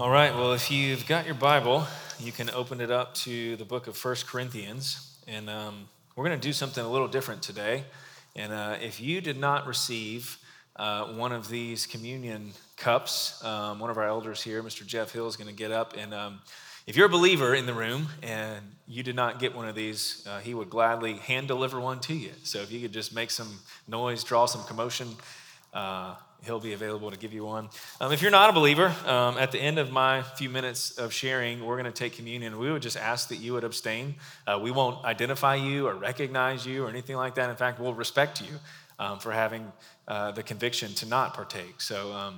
All right, well, if you've got your Bible, you can open it up to the book of 1 Corinthians, and we're going to do something a little different today, and if you did not receive one of these communion cups, one of our elders here, Mr. Jeff Hill, is going to get up, and if you're a believer in the room and you did not get one of these, he would gladly hand deliver one to you, so if you could just make some noise, draw some commotion, he'll be available to give you one. If you're not a believer, at the end of my few minutes of sharing, we're going to take communion. We would just ask that you would abstain. We won't identify you or recognize you or anything like that. In fact, we'll respect you for having the conviction to not partake. So,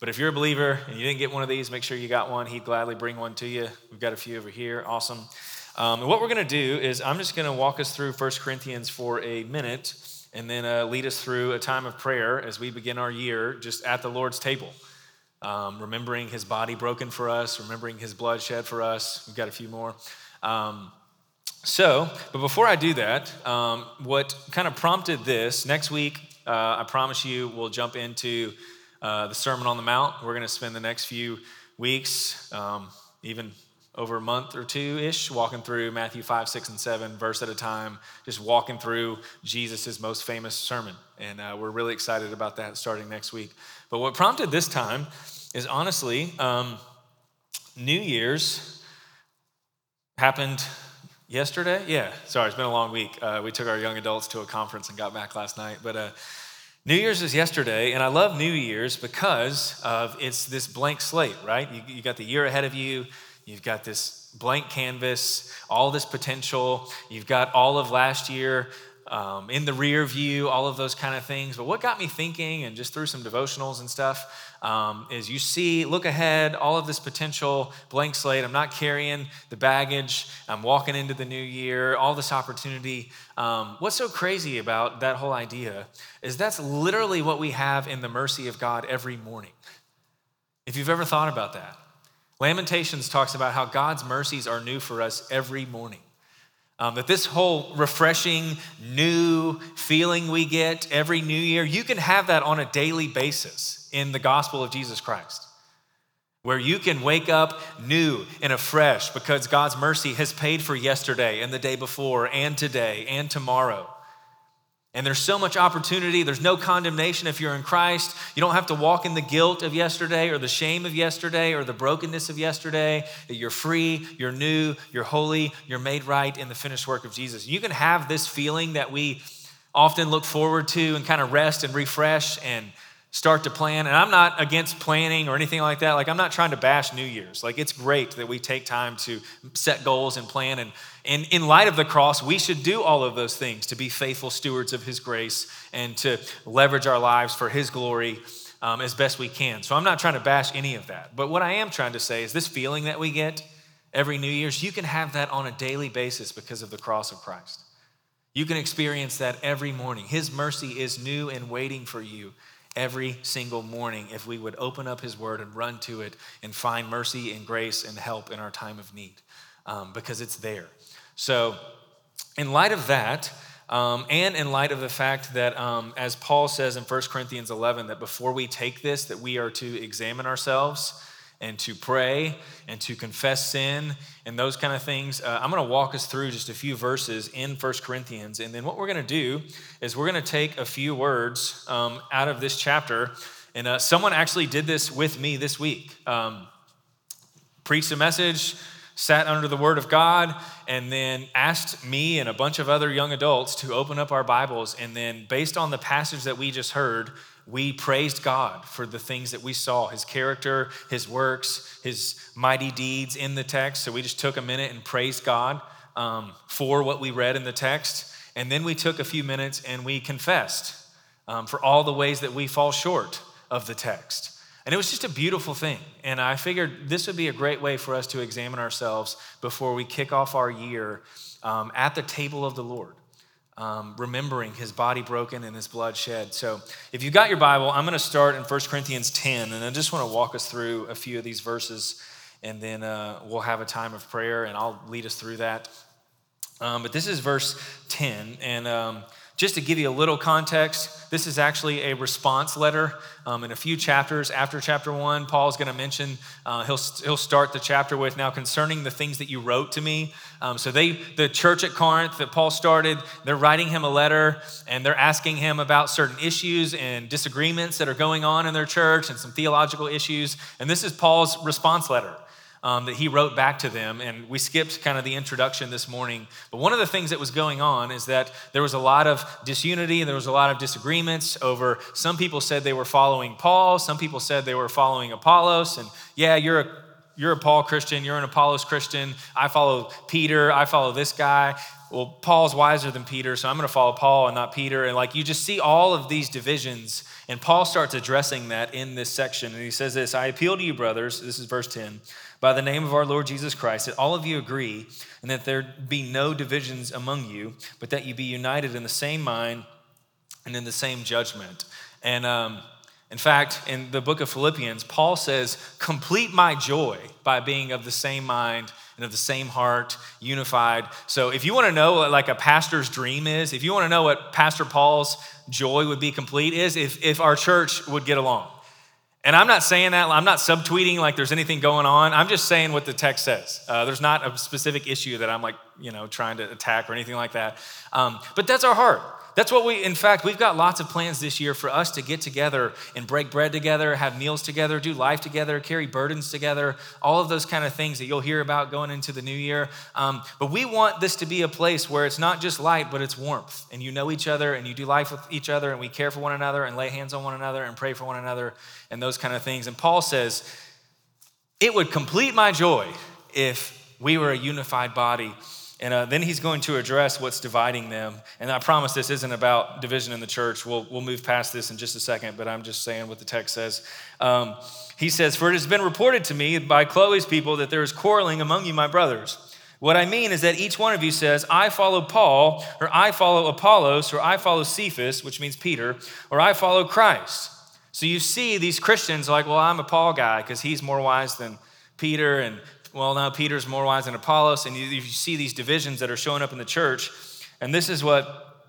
but if you're a believer and you didn't get one of these, make sure you got one. He'd gladly bring one to you. We've got a few over here. Awesome. And what we're going to do is I'm just going to walk us through 1 Corinthians for a minute, and then lead us through a time of prayer as we begin our year just at the Lord's table, remembering his body broken for us, remembering his blood shed for us. We've got a few more. But before I do that, what kind of prompted this, next week, I promise you, we'll jump into the Sermon on the Mount. We're going to spend the next few weeks, even over a month or two-ish, walking through Matthew 5, 6, and 7, verse at a time, just walking through Jesus' most famous sermon. And we're really excited about that starting next week. But what prompted this time is, honestly, New Year's happened yesterday. Yeah, sorry, it's been a long week. We took our young adults to a conference and got back last night. But New Year's is yesterday, and I love New Year's because of it's this blank slate, right? You got the year ahead of you. You've got this blank canvas, all this potential. You've got all of last year in the rear view, all of those kind of things. But what got me thinking, and just through some devotionals and stuff, is you see, look ahead, all of this potential, blank slate. I'm not carrying the baggage. I'm walking into the new year, all this opportunity. What's so crazy about that whole idea is that's literally what we have in the mercy of God every morning. If you've ever thought about that. Lamentations talks about how God's mercies are new for us every morning. That this whole refreshing, new feeling we get every new year, you can have that on a daily basis in the gospel of Jesus Christ, where you can wake up new and afresh because God's mercy has paid for yesterday and the day before and today and tomorrow. And there's so much opportunity. There's no condemnation if you're in Christ. You don't have to walk in the guilt of yesterday or the shame of yesterday or the brokenness of yesterday. You're free, you're new, you're holy, you're made right in the finished work of Jesus. You can have this feeling that we often look forward to and kind of rest and refresh and start to plan. And I'm not against planning or anything like that. Like, I'm not trying to bash New Year's. Like, it's great that we take time to set goals and plan. And in light of the cross, we should do all of those things to be faithful stewards of his grace and to leverage our lives for his glory as best we can. So I'm not trying to bash any of that. But what I am trying to say is this feeling that we get every New Year's, you can have that on a daily basis because of the cross of Christ. You can experience that every morning. His mercy is new and waiting for you every single morning if we would open up his word and run to it and find mercy and grace and help in our time of need because it's there. So in light of that, and in light of the fact that, as Paul says in 1 Corinthians 11, that before we take this, that we are to examine ourselves and to pray and to confess sin and those kind of things, I'm going to walk us through just a few verses in 1 Corinthians. And then what we're going to do is we're going to take a few words out of this chapter. And someone actually did this with me this week. Preached a message, sat under the word of God, and then asked me and a bunch of other young adults to open up our Bibles. And then based on the passage that we just heard, we praised God for the things that we saw, his character, his works, his mighty deeds in the text. So we just took a minute and praised God for what we read in the text. And then we took a few minutes and we confessed for all the ways that we fall short of the text. And it was just a beautiful thing. And I figured this would be a great way for us to examine ourselves before we kick off our year at the table of the Lord, remembering his body broken and his blood shed. So if you got your Bible, I'm going to start in 1 Corinthians 10. And I just want to walk us through a few of these verses. And then we'll have a time of prayer, and I'll lead us through that. But this is verse 10. And Just to give you a little context, this is actually a response letter. In a few chapters, after chapter 1, Paul's going to mention, he'll start the chapter with, now concerning the things that you wrote to me. The church at Corinth that Paul started, they're writing him a letter, and they're asking him about certain issues and disagreements that are going on in their church and some theological issues. And this is Paul's response letter that he wrote back to them. And we skipped kind of the introduction this morning. But one of the things that was going on is that there was a lot of disunity. There was a lot of disagreements over, some people said they were following Paul. Some people said they were following Apollos. And yeah, you're a Paul Christian. You're an Apollos Christian. I follow Peter. I follow this guy. Well, Paul's wiser than Peter, so I'm going to follow Paul and not Peter. And like, you just see all of these divisions. And Paul starts addressing that in this section. And he says this, I appeal to you, brothers. This is verse 10. By the name of our Lord Jesus Christ, that all of you agree and that there be no divisions among you, but that you be united in the same mind and in the same judgment. And in fact, in the book of Philippians, Paul says, complete my joy by being of the same mind and of the same heart, unified. So if you want to know what like a pastor's dream is, if you want to know what Pastor Paul's joy would be complete is, if our church would get along. And I'm not saying that, I'm not subtweeting like there's anything going on. I'm just saying what the text says. There's not a specific issue that I'm like, trying to attack or anything like that. But that's our heart. That's what we've got lots of plans this year for us to get together and break bread together, have meals together, do life together, carry burdens together, all of those kind of things that you'll hear about going into the new year. But we want this to be a place where it's not just light, but it's warmth. And you know each other and you do life with each other and we care for one another and lay hands on one another and pray for one another and those kind of things. And Paul says, it would complete my joy if we were a unified body. And then he's going to address what's dividing them. And I promise this isn't about division in the church. We'll move past this in just a second, but I'm just saying what the text says. He says, for it has been reported to me by Chloe's people that there is quarreling among you, my brothers. What I mean is that each one of you says, I follow Paul, or I follow Apollos, or I follow Cephas, which means Peter, or I follow Christ. So you see these Christians like, well, I'm a Paul guy because he's more wise than Peter, and well, now Peter's more wise than Apollos, and you see these divisions that are showing up in the church. And this is what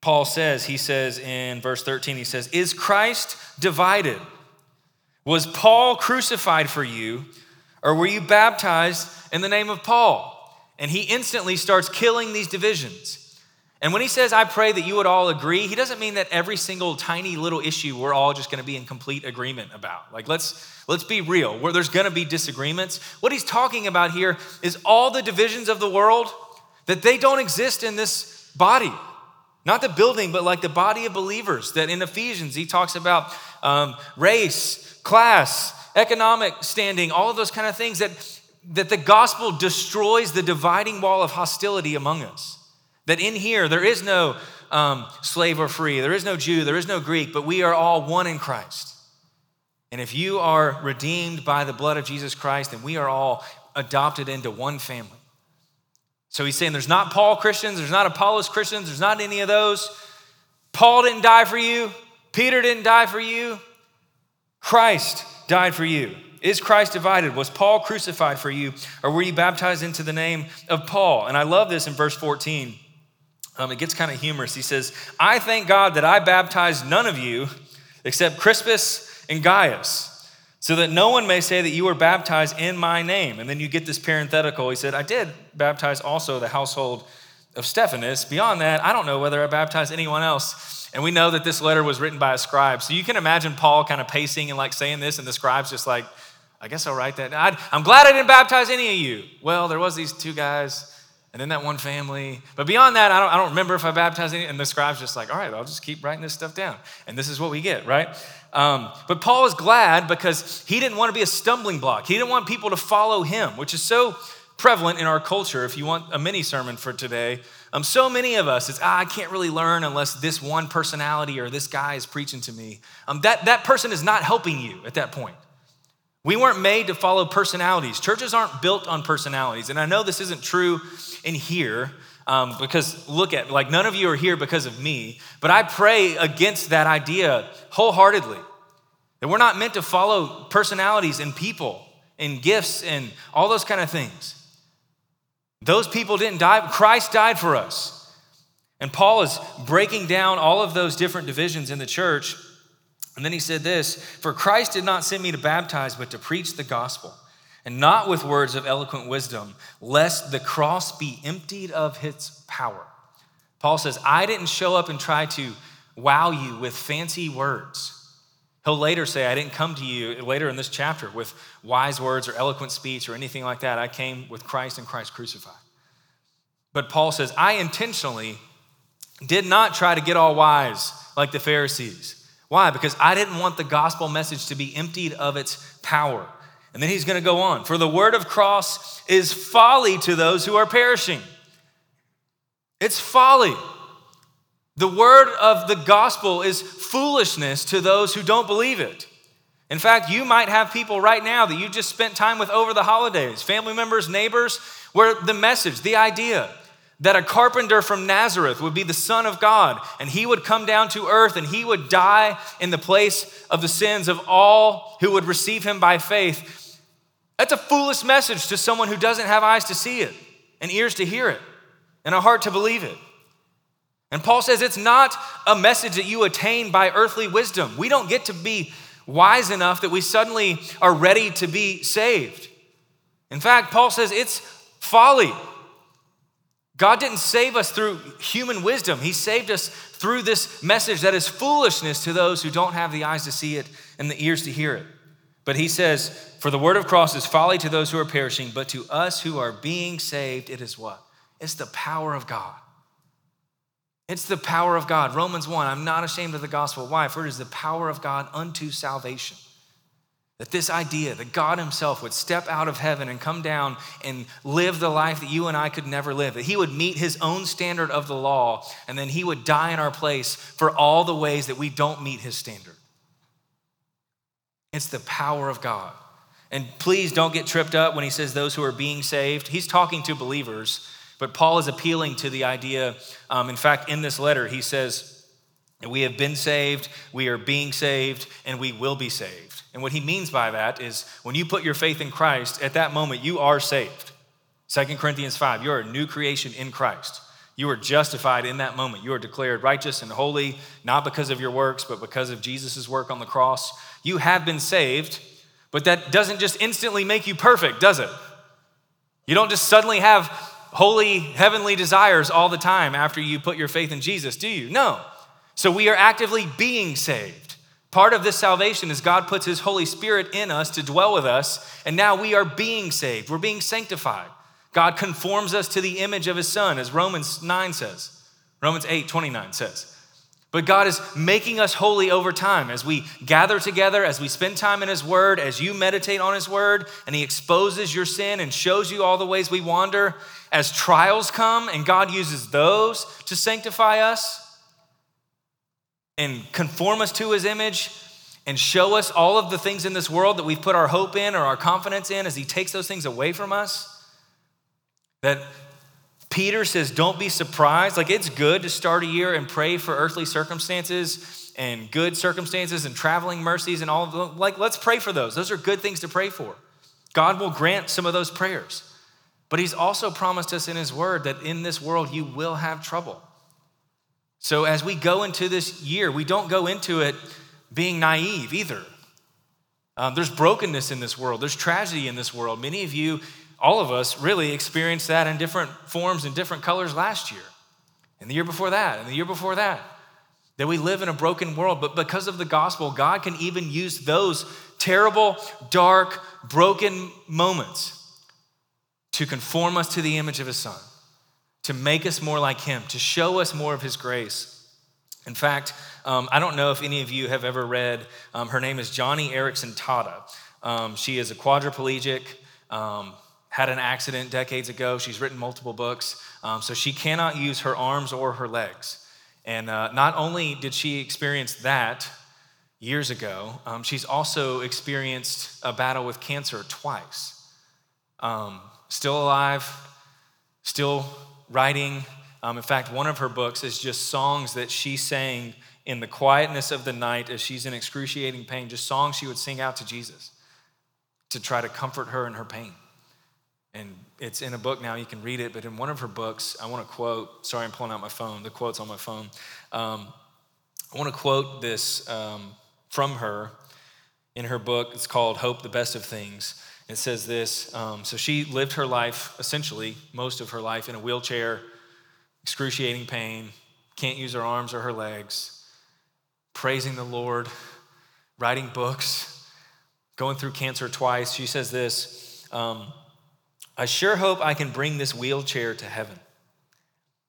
Paul says. He says in verse 13, he says, is Christ divided? Was Paul crucified for you, or were you baptized in the name of Paul? And he instantly starts killing these divisions. And when he says, I pray that you would all agree, he doesn't mean that every single tiny little issue we're all just going to be in complete agreement about. Like, let's be real. Where there's going to be disagreements. What he's talking about here is all the divisions of the world, that they don't exist in this body. Not the building, but like the body of believers. That in Ephesians, he talks about race, class, economic standing, all of those kind of things. That the gospel destroys the dividing wall of hostility among us. That in here, there is no slave or free, there is no Jew, there is no Greek, but we are all one in Christ. And if you are redeemed by the blood of Jesus Christ, then we are all adopted into one family. So he's saying there's not Paul Christians, there's not Apollos Christians, there's not any of those. Paul didn't die for you. Peter didn't die for you. Christ died for you. Is Christ divided? Was Paul crucified for you? Or were you baptized into the name of Paul? And I love this in verse 14. It gets kind of humorous. He says, I thank God that I baptized none of you except Crispus and Gaius, so that no one may say that you were baptized in my name. And then you get this parenthetical. He said, I did baptize also the household of Stephanus. Beyond that, I don't know whether I baptized anyone else. And we know that this letter was written by a scribe. So you can imagine Paul kind of pacing and like saying this, and the scribe's just like, I guess I'll write that. I'm glad I didn't baptize any of you. Well, there was these two guys. And then that one family. But beyond that, I don't remember if I baptized any. And the scribe's just like, all right, I'll just keep writing this stuff down. And this is what we get, right? But Paul is glad because he didn't want to be a stumbling block. He didn't want people to follow him, which is so prevalent in our culture. If you want a mini sermon for today, so many of us, it's, I can't really learn unless this one personality or this guy is preaching to me. That person is not helping you at that point. We weren't made to follow personalities. Churches aren't built on personalities. And I know this isn't true in here because look at, like none of you are here because of me, but I pray against that idea wholeheartedly that we're not meant to follow personalities and people and gifts and all those kind of things. Those people didn't die. Christ died for us. And Paul is breaking down all of those different divisions in the church. And then he said this, "For Christ did not send me to baptize, but to preach the gospel, and not with words of eloquent wisdom, lest the cross be emptied of its power." Paul says, I didn't show up and try to wow you with fancy words. He'll later say, I didn't come to you later in this chapter with wise words or eloquent speech or anything like that. I came with Christ and Christ crucified. But Paul says, I intentionally did not try to get all wise like the Pharisees. Why? Because I didn't want the gospel message to be emptied of its power. And then he's going to go on. For the word of cross is folly to those who are perishing. It's folly. The word of the gospel is foolishness to those who don't believe it. In fact, you might have people right now that you just spent time with over the holidays, family members, neighbors, where the message, the idea that a carpenter from Nazareth would be the Son of God and he would come down to earth and he would die in the place of the sins of all who would receive him by faith. That's a foolish message to someone who doesn't have eyes to see it and ears to hear it and a heart to believe it. And Paul says it's not a message that you attain by earthly wisdom. We don't get to be wise enough that we suddenly are ready to be saved. In fact, Paul says it's folly. God didn't save us through human wisdom. He saved us through this message that is foolishness to those who don't have the eyes to see it and the ears to hear it. But he says, for the word of cross is folly to those who are perishing, but to us who are being saved, it is what? It's the power of God. It's the power of God. Romans 1, I'm not ashamed of the gospel. Why? For it is the power of God unto salvation. That this idea that God himself would step out of heaven and come down and live the life that you and I could never live, that he would meet his own standard of the law, and then he would die in our place for all the ways that we don't meet his standard. It's the power of God. And please don't get tripped up when he says those who are being saved. He's talking to believers, but Paul is appealing to the idea. In fact, in this letter, he says, we have been saved, we are being saved, and we will be saved. And what he means by that is when you put your faith in Christ, at that moment, you are saved. 2 Corinthians 5, you're a new creation in Christ. You are justified in that moment. You are declared righteous and holy, not because of your works, but because of Jesus' work on the cross. You have been saved, but that doesn't just instantly make you perfect, does it? You don't just suddenly have holy, heavenly desires all the time after you put your faith in Jesus, do you? No. So we are actively being saved. Part of this salvation is God puts his Holy Spirit in us to dwell with us, and now we are being saved. We're being sanctified. God conforms us to the image of his Son, as Romans 8:29 says. But God is making us holy over time as we gather together, as we spend time in his word, as you meditate on his word, and he exposes your sin and shows you all the ways we wander. As trials come, and God uses those to sanctify us and conform us to his image and show us all of the things in this world that we've put our hope in or our confidence in as he takes those things away from us. That Peter says, don't be surprised. Like, it's good to start a year and pray for earthly circumstances and good circumstances and traveling mercies and all of them. Like, let's pray for those. Those are good things to pray for. God will grant some of those prayers. But he's also promised us in his word that in this world you will have trouble. So as we go into this year, we don't go into it being naive either. There's brokenness in this world. There's tragedy in this world. Many of you, all of us, really experienced that in different forms and different colors last year, and the year before that, and the year before that, that we live in a broken world. But because of the gospel, God can even use those terrible, dark, broken moments to conform us to the image of his Son, to make us more like him, to show us more of his grace. In fact, I don't know if any of you have ever read, her name is Johnny Erickson Tada. She is a quadriplegic, had an accident decades ago. She's written multiple books, so she cannot use her arms or her legs. And not only did she experience that years ago, she's also experienced a battle with cancer twice. Still alive, still writing. In fact, one of her books is just songs that she sang in the quietness of the night as she's in excruciating pain, just songs she would sing out to Jesus to try to comfort her in her pain. And it's in a book now, you can read it, but in one of her books, I want to quote, sorry, I'm pulling out my phone, the quote's on my phone. I want to quote this from her in her book. It's called Hope, the Best of Things. It says this, so she lived her life, essentially, most of her life in a wheelchair, excruciating pain, can't use her arms or her legs, praising the Lord, writing books, going through cancer twice. She says this, I sure hope I can bring this wheelchair to heaven.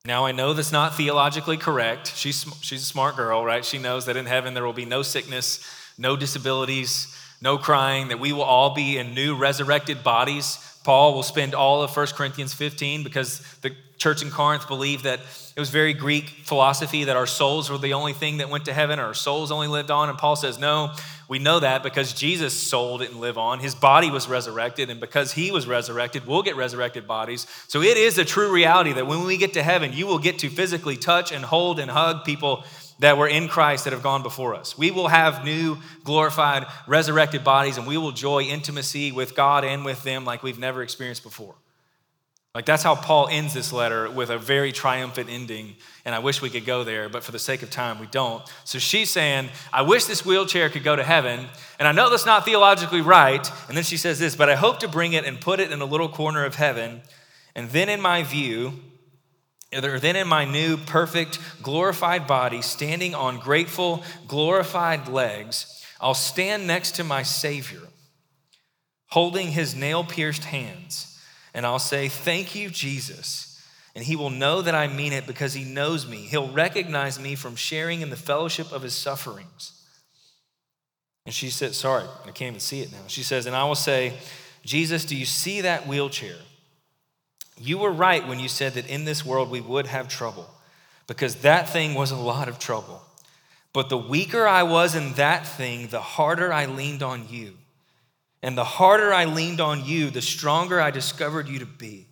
Now, I know that's not theologically correct. She's a smart girl, right? She knows that in heaven there will be no sickness, no disabilities, no crying, that we will all be in new resurrected bodies. Paul will spend all of 1 Corinthians 15 because the church in Corinth believed that it was very Greek philosophy that our souls were the only thing that went to heaven, or our souls only lived on. And Paul says, no, we know that because Jesus' soul didn't live on. His body was resurrected, and because he was resurrected, we'll get resurrected bodies. So it is a true reality that when we get to heaven, you will get to physically touch and hold and hug people that were in Christ that have gone before us. We will have new, glorified, resurrected bodies, and we will enjoy intimacy with God and with them like we've never experienced before. Like, that's how Paul ends this letter, with a very triumphant ending, and I wish we could go there, but for the sake of time, we don't. So she's saying, I wish this wheelchair could go to heaven, and I know that's not theologically right, and then she says this, but I hope to bring it and put it in a little corner of heaven, and then in my view, or then in my new, perfect, glorified body, standing on grateful, glorified legs, I'll stand next to my Savior, holding his nail-pierced hands, and I'll say, thank you, Jesus. And he will know that I mean it because he knows me. He'll recognize me from sharing in the fellowship of his sufferings. And she said, sorry, I can't even see it now. She says, and I will say, Jesus, do you see that wheelchair? You were right when you said that in this world we would have trouble, because that thing was a lot of trouble. But the weaker I was in that thing, the harder I leaned on you. And the harder I leaned on you, the stronger I discovered you to be.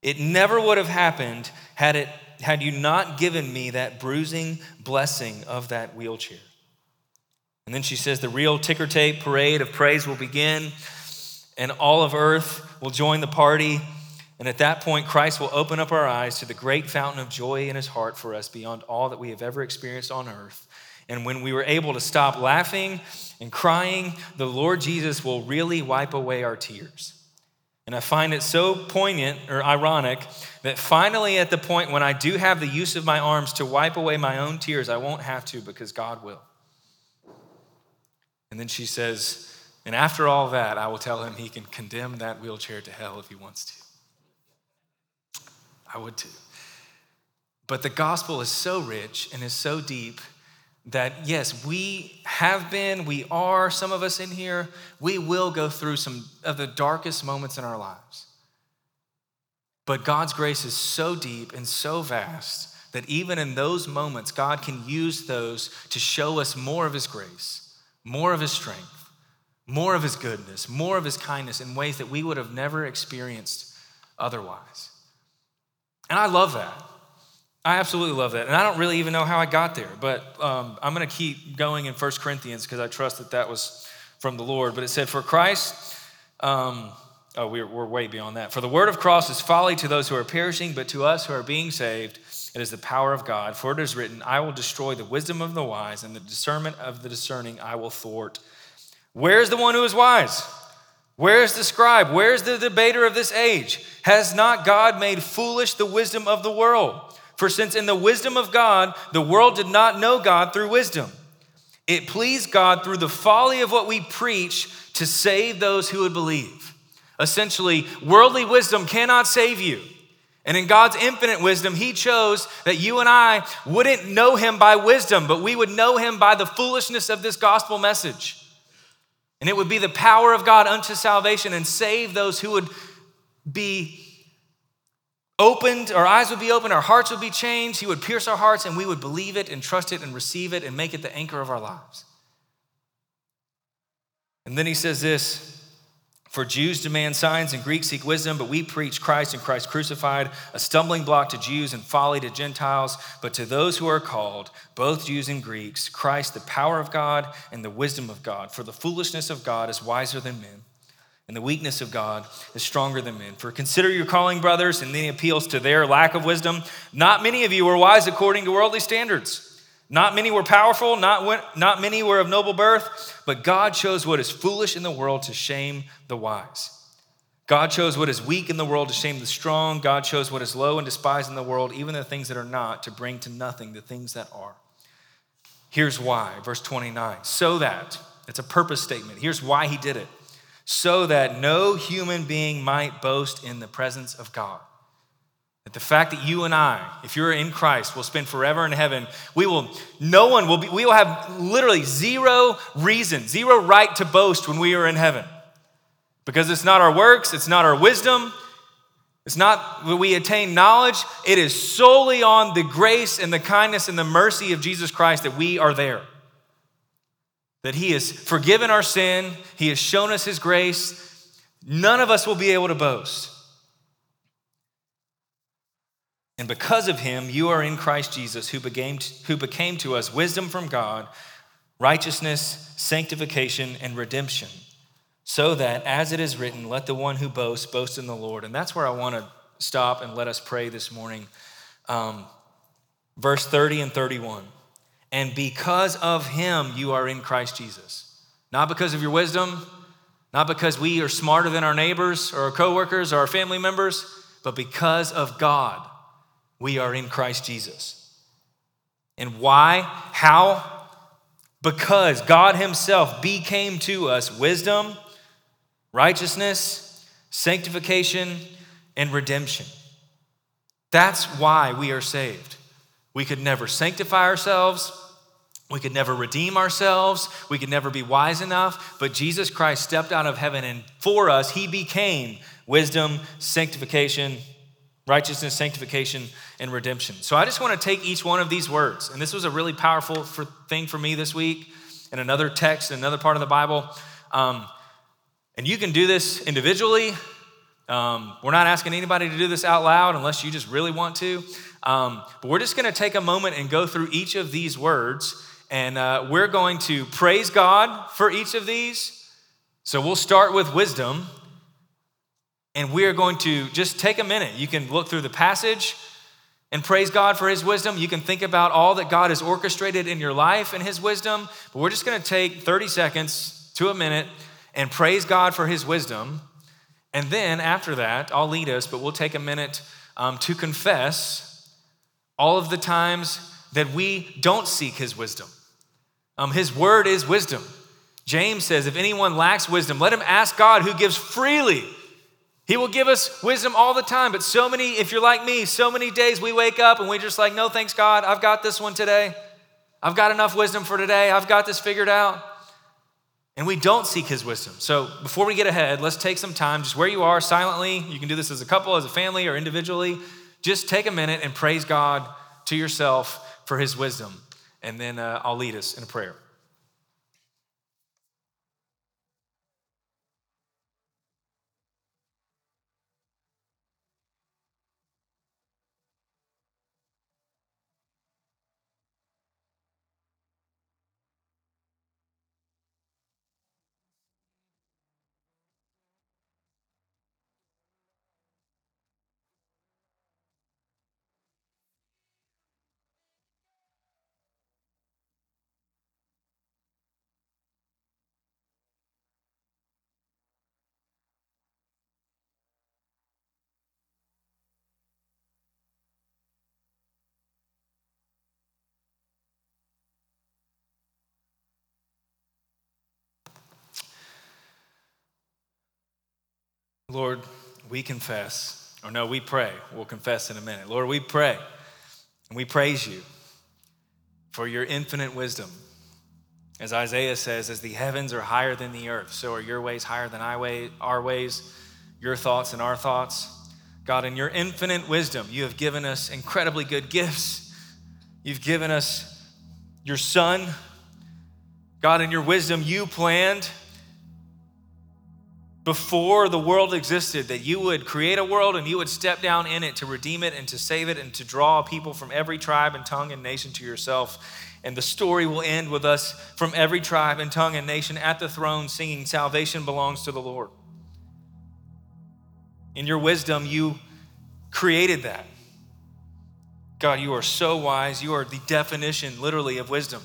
It never would have happened had you not given me that bruising blessing of that wheelchair. And then she says, the real ticker tape parade of praise will begin, and all of earth will join the party. And at that point, Christ will open up our eyes to the great fountain of joy in his heart for us beyond all that we have ever experienced on earth. And when we were able to stop laughing and crying, the Lord Jesus will really wipe away our tears. And I find it so poignant or ironic that finally at the point when I do have the use of my arms to wipe away my own tears, I won't have to, because God will. And then she says, and after all that, I will tell him he can condemn that wheelchair to hell if he wants to. I would too. But the gospel is so rich and is so deep that, yes, we have been, we are, some of us in here, we will go through some of the darkest moments in our lives. But God's grace is so deep and so vast that even in those moments, God can use those to show us more of his grace, more of his strength, more of his goodness, more of his kindness in ways that we would have never experienced otherwise. And I love that. I absolutely love that. And I don't really even know how I got there, but I'm going to keep going in 1 Corinthians because I trust that that was from the Lord. But it said, for Christ, we're way beyond that. For the word of cross is folly to those who are perishing, but to us who are being saved, it is the power of God. For it is written, I will destroy the wisdom of the wise, and the discernment of the discerning I will thwart. Where is the one who is wise? Where is the scribe? Where is the debater of this age? Has not God made foolish the wisdom of the world? For since in the wisdom of God, the world did not know God through wisdom, it pleased God through the folly of what we preach to save those who would believe. Essentially, worldly wisdom cannot save you. And in God's infinite wisdom, he chose that you and I wouldn't know him by wisdom, but we would know him by the foolishness of this gospel message. And it would be the power of God unto salvation and save those who would be opened, our eyes would be opened, our hearts would be changed. He would pierce our hearts and we would believe it and trust it and receive it and make it the anchor of our lives. And then he says this, for Jews demand signs and Greeks seek wisdom, but we preach Christ and Christ crucified, a stumbling block to Jews and folly to Gentiles, but to those who are called, both Jews and Greeks, Christ, the power of God and the wisdom of God, for the foolishness of God is wiser than men, And the weakness of God is stronger than men. For consider your calling, brothers, and then he appeals to their lack of wisdom. Not many of you were wise according to worldly standards. Not many were powerful. Not many were of noble birth. But God chose what is foolish in the world to shame the wise. God chose what is weak in the world to shame the strong. God chose what is low and despised in the world, even the things that are not, to bring to nothing the things that are. Here's why, verse 29. So that, it's a purpose statement. Here's why he did it. So that no human being might boast in the presence of God. That the fact that you and I, if you're in Christ, will spend forever in heaven, we will have literally zero right to boast when we are in heaven. Because it's not our works, it's not our wisdom, it's not that we attain knowledge, it is solely on the grace and the kindness and the mercy of Jesus Christ that we are there. That he has forgiven our sin. He has shown us his grace. None of us will be able to boast. And because of him, you are in Christ Jesus, who became to us wisdom from God, righteousness, sanctification, and redemption. So that, as it is written, let the one who boasts, boast in the Lord. And that's where I want to stop and let us pray this morning. Verse 30 and 31. And because of him, you are in Christ Jesus. Not because of your wisdom, not because we are smarter than our neighbors or our coworkers or our family members, but because of God, we are in Christ Jesus. And why? How? Because God himself became to us wisdom, righteousness, sanctification, and redemption. That's why we are saved. We could never sanctify ourselves. We could never redeem ourselves. We could never be wise enough. But Jesus Christ stepped out of heaven, and for us, he became wisdom, sanctification, righteousness, sanctification, and redemption. So I just want to take each one of these words. And this was a really powerful thing for me this week, and another text, another part of the Bible. And you can do this individually. We're not asking anybody to do this out loud unless you just really want to. But we're just going to take a moment and go through each of these words, and we're going to praise God for each of these. So we'll start with wisdom, and we're going to just take a minute. You can look through the passage and praise God for his wisdom. You can think about all that God has orchestrated in your life and his wisdom, but we're just going to take 30 seconds to a minute and praise God for his wisdom. And then after that, I'll lead us, but we'll take a minute to confess all of the times that we don't seek his wisdom. His word is wisdom. James says, if anyone lacks wisdom, let him ask God who gives freely. He will give us wisdom all the time. But so many, if you're like me, so many days we wake up and we're just like, no, thanks God, I've got this one today. I've got enough wisdom for today. I've got this figured out. And we don't seek his wisdom. So before we get ahead, let's take some time, just where you are silently. You can do this as a couple, as a family, or individually. Just take a minute and praise God to yourself for his wisdom. And then I'll lead us in a prayer. Lord, we confess, or no, we pray. We'll confess in a minute. Lord, we pray, and we praise you for your infinite wisdom. As Isaiah says, as the heavens are higher than the earth, so are your ways higher than our ways, your thoughts and our thoughts. God, in your infinite wisdom, you have given us incredibly good gifts. You've given us your Son. God, in your wisdom, you planned before the world existed, that you would create a world and you would step down in it to redeem it and to save it and to draw people from every tribe and tongue and nation to yourself. And the story will end with us from every tribe and tongue and nation at the throne singing, "Salvation belongs to the Lord." In your wisdom, you created that. God, you are so wise. You are the definition, literally, of wisdom.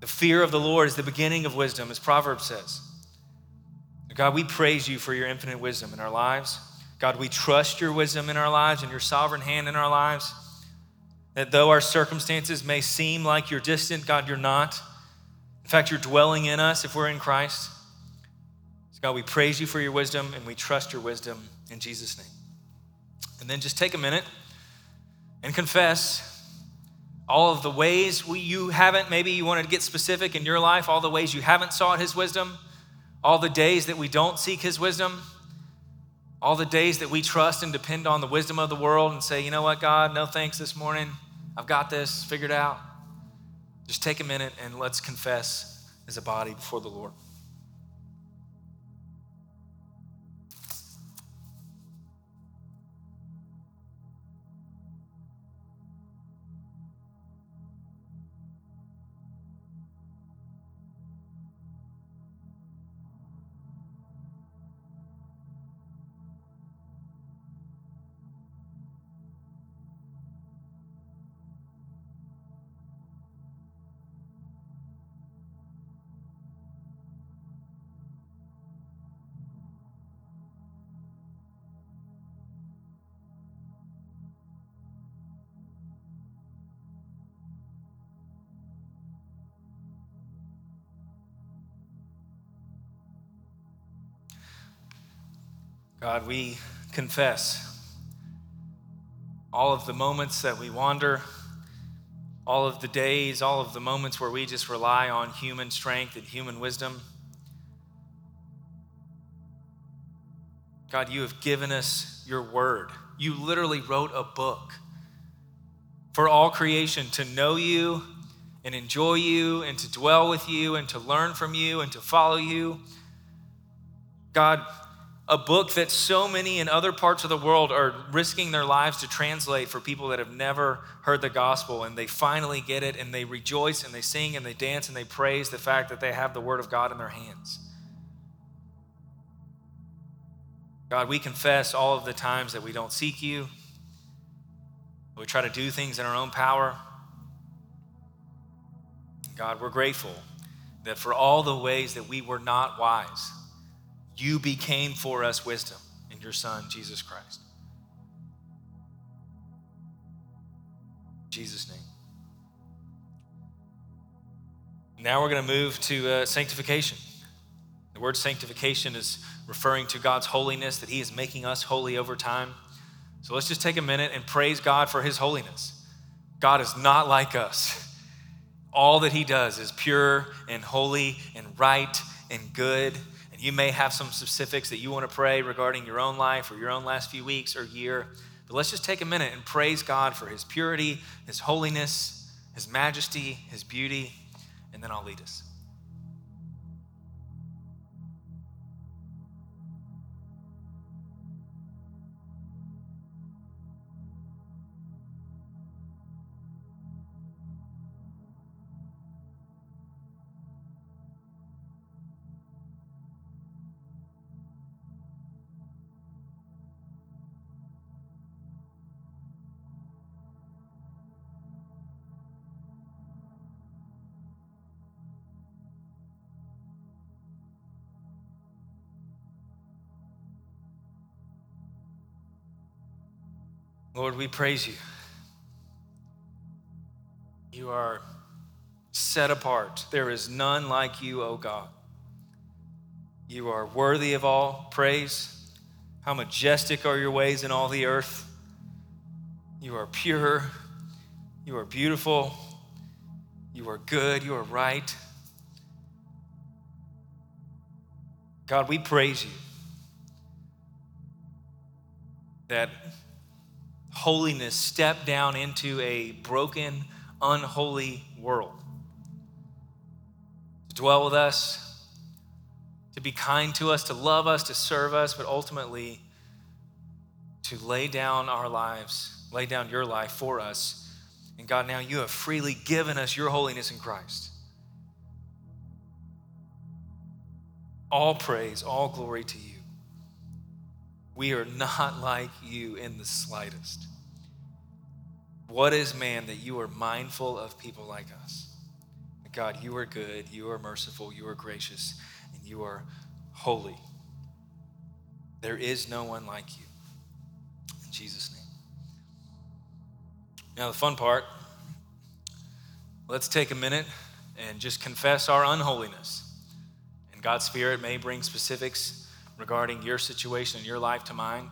The fear of the Lord is the beginning of wisdom, as Proverbs says. God, we praise you for your infinite wisdom in our lives. God, we trust your wisdom in our lives and your sovereign hand in our lives. That though our circumstances may seem like you're distant, God, you're not. In fact, you're dwelling in us if we're in Christ. So God, we praise you for your wisdom and we trust your wisdom in Jesus' name. And then just take a minute and confess all of the ways you haven't, maybe you wanted to get specific in your life, all the ways you haven't sought his wisdom, all the days that we don't seek his wisdom, all the days that we trust and depend on the wisdom of the world and say, you know what, God, no thanks this morning. I've got this figured out. Just take a minute and let's confess as a body before the Lord. God, we confess all of the moments that we wander, all of the days, all of the moments where we just rely on human strength and human wisdom. God, you have given us your word. You literally wrote a book for all creation to know you and enjoy you and to dwell with you and to learn from you and to follow you. God, a book that so many in other parts of the world are risking their lives to translate for people that have never heard the gospel, and they finally get it and they rejoice and they sing and they dance and they praise the fact that they have the word of God in their hands. God, we confess all of the times that we don't seek you. We try to do things in our own power. God, we're grateful that for all the ways that we were not wise, you became for us wisdom in your Son, Jesus Christ. In Jesus' name. Now we're going to move to sanctification. The word sanctification is referring to God's holiness, that he is making us holy over time. So let's just take a minute and praise God for his holiness. God is not like us. All that he does is pure and holy and right and good. You may have some specifics that you want to pray regarding your own life or your own last few weeks or year, but let's just take a minute and praise God for his purity, his holiness, his majesty, his beauty, and then I'll lead us. Lord, we praise you. You are set apart. There is none like you, O God. You are worthy of all praise. How majestic are your ways in all the earth. You are pure. You are beautiful. You are good. You are right. God, we praise you that holiness stepped down into a broken, unholy world. To dwell with us, to be kind to us, to love us, to serve us, but ultimately to lay down our lives, lay down your life for us. And God, now you have freely given us your holiness in Christ. All praise, all glory to you. We are not like you in the slightest. What is man that you are mindful of people like us? God, you are good, you are merciful, you are gracious, and you are holy. There is no one like you. In Jesus' name. Now, the fun part, let's take a minute and just confess our unholiness. And God's Spirit may bring specifics regarding your situation and your life to mine.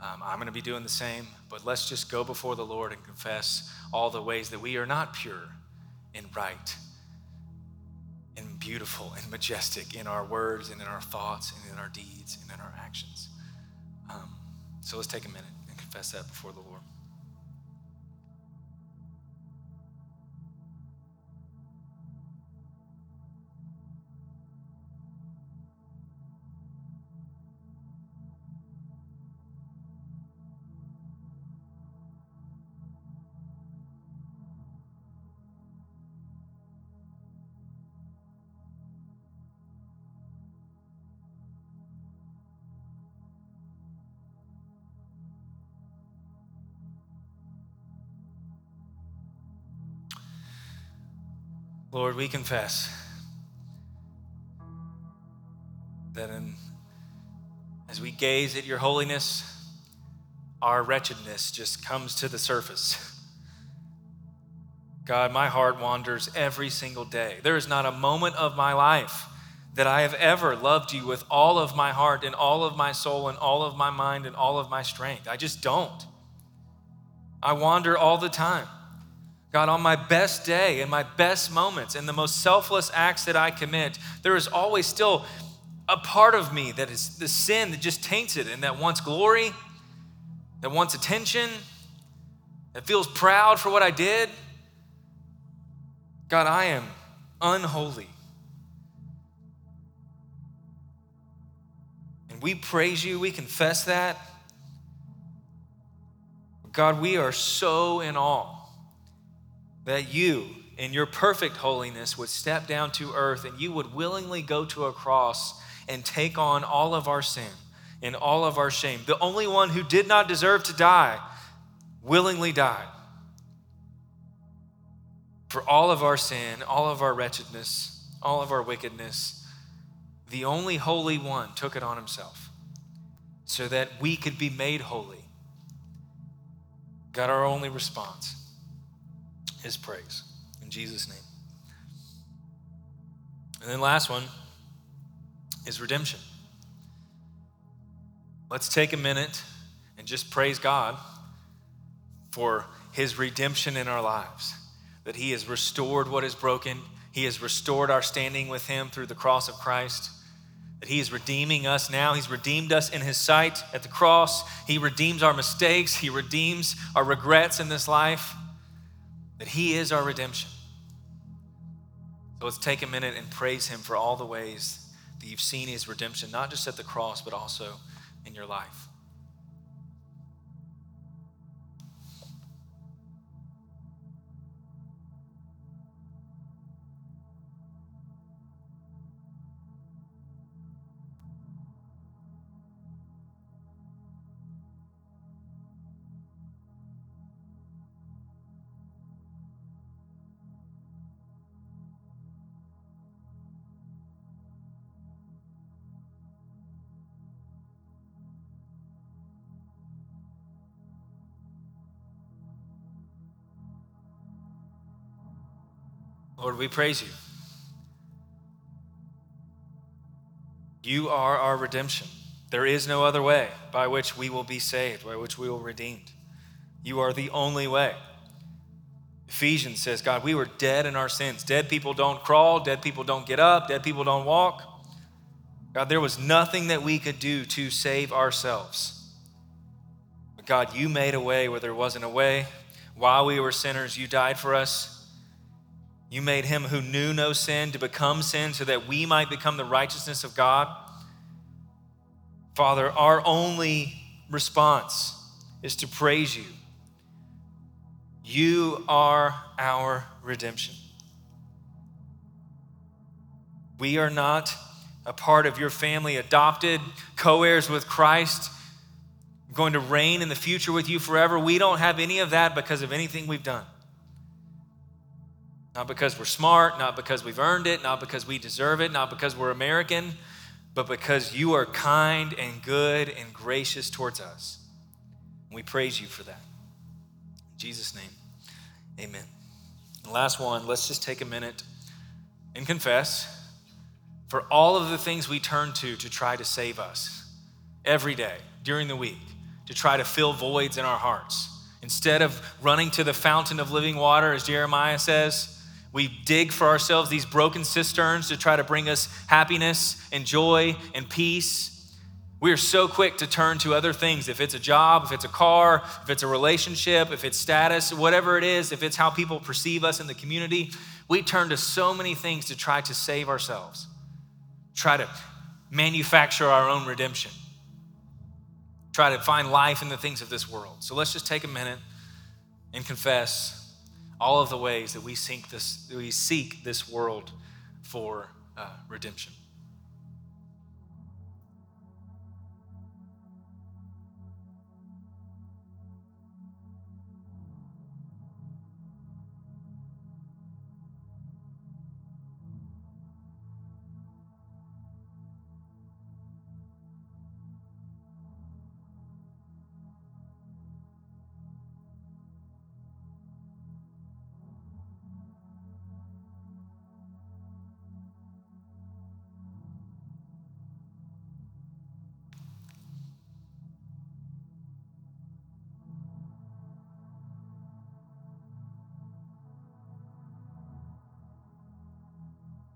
I'm going to be doing the same, but let's just go before the Lord and confess all the ways that we are not pure and right and beautiful and majestic in our words and in our thoughts and in our deeds and in our actions. So let's take a minute and confess that before the Lord. Lord, we confess that as we gaze at your holiness, our wretchedness just comes to the surface. God, my heart wanders every single day. There is not a moment of my life that I have ever loved you with all of my heart and all of my soul and all of my mind and all of my strength. I just don't. I wander all the time. God, on my best day and my best moments and the most selfless acts that I commit, there is always still a part of me that is the sin that just taints it and that wants glory, that wants attention, that feels proud for what I did. God, I am unholy. And we praise you, we confess that. God, we are so in awe that you, in your perfect holiness, would step down to earth and you would willingly go to a cross and take on all of our sin and all of our shame. The only one who did not deserve to die willingly died for all of our sin, all of our wretchedness, all of our wickedness. The only holy one took it on himself so that we could be made holy. God, our only response, his praise, in Jesus' name. And then last one is redemption. Let's take a minute and just praise God for his redemption in our lives, that he has restored what is broken. He has restored our standing with him through the cross of Christ, that he is redeeming us now. He's redeemed us in his sight at the cross. He redeems our mistakes. He redeems our regrets in this life. That he is our redemption. So let's take a minute and praise him for all the ways that you've seen his redemption, not just at the cross, but also in your life. Lord, we praise you. You are our redemption. There is no other way by which we will be saved, by which we will be redeemed. You are the only way. Ephesians says, God, we were dead in our sins. Dead people don't crawl. Dead people don't get up. Dead people don't walk. God, there was nothing that we could do to save ourselves. But God, you made a way where there wasn't a way. While we were sinners, you died for us. You made him who knew no sin to become sin so that we might become the righteousness of God. Father, our only response is to praise you. You are our redemption. We are not a part of your family, adopted, co-heirs with Christ. going to reign in the future with you forever. We don't have any of that because of anything we've done. Not because we're smart, not because we've earned it, not because we deserve it, not because we're American, but because you are kind and good and gracious towards us. We praise you for that. In Jesus' name, amen. And last one, let's just take a minute and confess for all of the things we turn to try to save us every day, during the week, to try to fill voids in our hearts. Instead of running to the fountain of living water, as Jeremiah says, we dig for ourselves these broken cisterns to try to bring us happiness and joy and peace. We are so quick to turn to other things. If it's a job, if it's a car, if it's a relationship, if it's status, whatever it is, if it's how people perceive us in the community, we turn to so many things to try to save ourselves, try to manufacture our own redemption, try to find life in the things of this world. So let's just take a minute and confess all of the ways that we seek this world for redemption.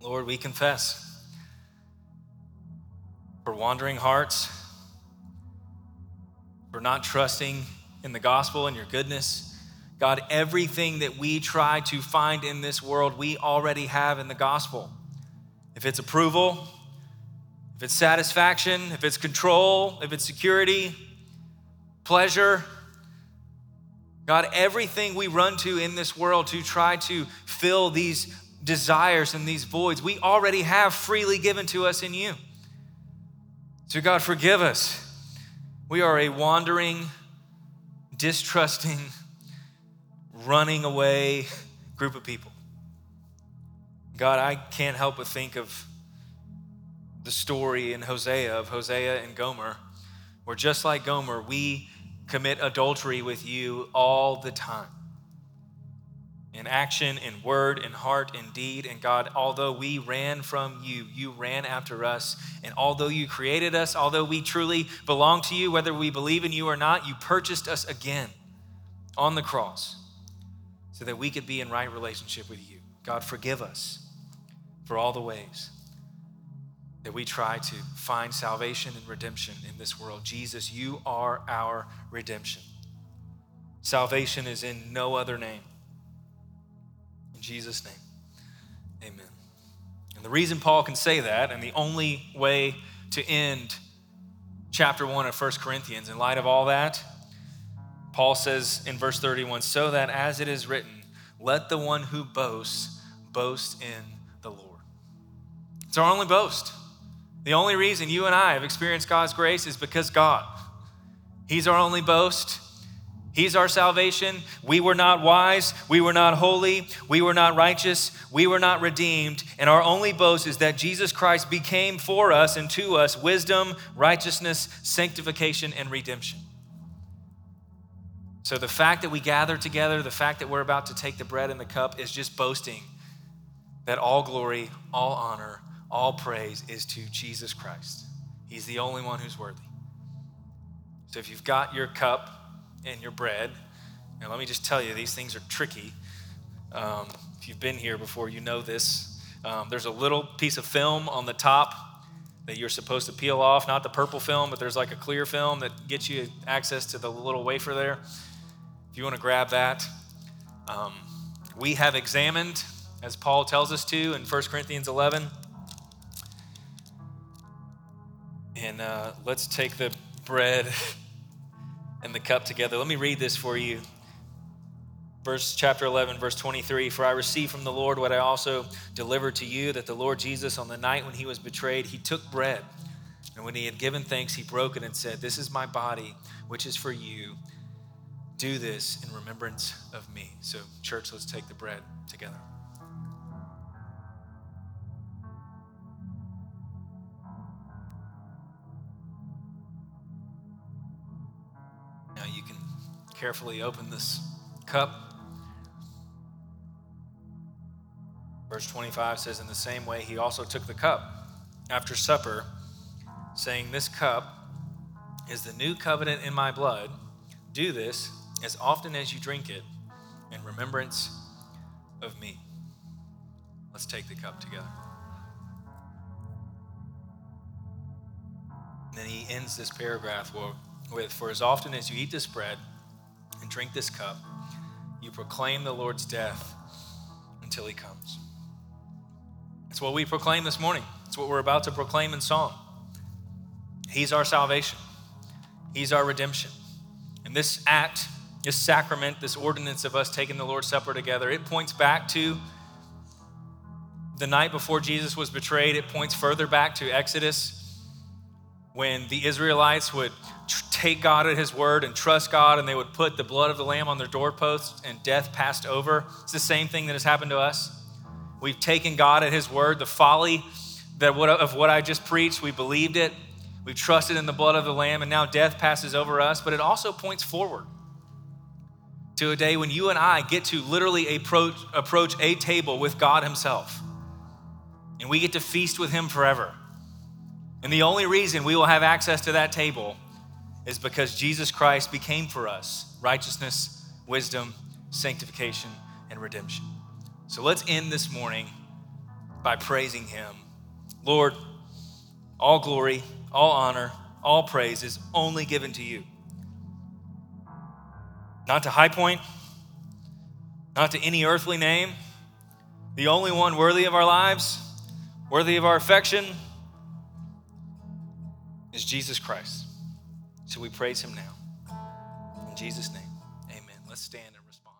Lord, we confess for wandering hearts, for not trusting in the gospel and your goodness. God, everything that we try to find in this world, we already have in the gospel. If it's approval, if it's satisfaction, if it's control, if it's security, pleasure, God, everything we run to in this world to try to fill these desires and these voids, we already have freely given to us in you. So God, forgive us. We are a wandering, distrusting, running away group of people. God, I can't help but think of the story in Hosea of Hosea and Gomer, where just like Gomer, we commit adultery with you all the time. In action, in word, in heart, in deed. And God, although we ran from you, you ran after us. And although you created us, although we truly belong to you, whether we believe in you or not, you purchased us again on the cross so that we could be in right relationship with you. God, forgive us for all the ways that we try to find salvation and redemption in this world. Jesus, you are our redemption. Salvation is in no other name. In Jesus' name, amen. And the reason Paul can say that, and the only way to end chapter 1 of 1 Corinthians, in light of all that, Paul says in verse 31, so that as it is written, let the one who boasts, boast in the Lord. It's our only boast. The only reason you and I have experienced God's grace is because God. He's our only boast. He's our salvation. We were not wise. We were not holy. We were not righteous. We were not redeemed. And our only boast is that Jesus Christ became for us and to us wisdom, righteousness, sanctification, and redemption. So the fact that we gather together, the fact that we're about to take the bread and the cup is just boasting that all glory, all honor, all praise is to Jesus Christ. He's the only one who's worthy. So if you've got your cup and your bread. And let me just tell you, these things are tricky. If you've been here before, you know this. There's a little piece of film on the top that you're supposed to peel off, not the purple film, but there's like a clear film that gets you access to the little wafer there. If you want to grab that. We have examined, as Paul tells us to in 1 Corinthians 11. And let's take the bread and the cup together. Let me read this for you. Chapter 11, verse 23, for I received from the Lord what I also delivered to you, that the Lord Jesus on the night when he was betrayed, he took bread. And when he had given thanks, he broke it and said, this is my body, which is for you. Do this in remembrance of me. So, church, let's take the bread together. Now you can carefully open this cup. Verse 25 says, in the same way, he also took the cup after supper, saying, this cup is the new covenant in my blood. Do this as often as you drink it in remembrance of me. Let's take the cup together. And then he ends this paragraph with, for as often as you eat this bread and drink this cup, you proclaim the Lord's death until he comes. It's what we proclaim this morning. It's what we're about to proclaim in song. He's our salvation. He's our redemption. And this act, this sacrament, this ordinance of us taking the Lord's Supper together, it points back to the night before Jesus was betrayed. It points further back to Exodus, when the Israelites would take God at his word and trust God, and they would put the blood of the lamb on their doorposts and death passed over. It's the same thing that has happened to us. We've taken God at his word. The folly of what I just preached, we believed it. We trusted in the blood of the lamb, and now death passes over us. But it also points forward to a day when you and I get to literally approach a table with God himself. And we get to feast with him forever. And the only reason we will have access to that table is because Jesus Christ became for us righteousness, wisdom, sanctification, and redemption. So let's end this morning by praising him. Lord, all glory, all honor, all praise is only given to you. Not to High Point, not to any earthly name. The only one worthy of our lives, worthy of our affection, is Jesus Christ. So we praise him now. In Jesus' name, amen. Let's stand and respond.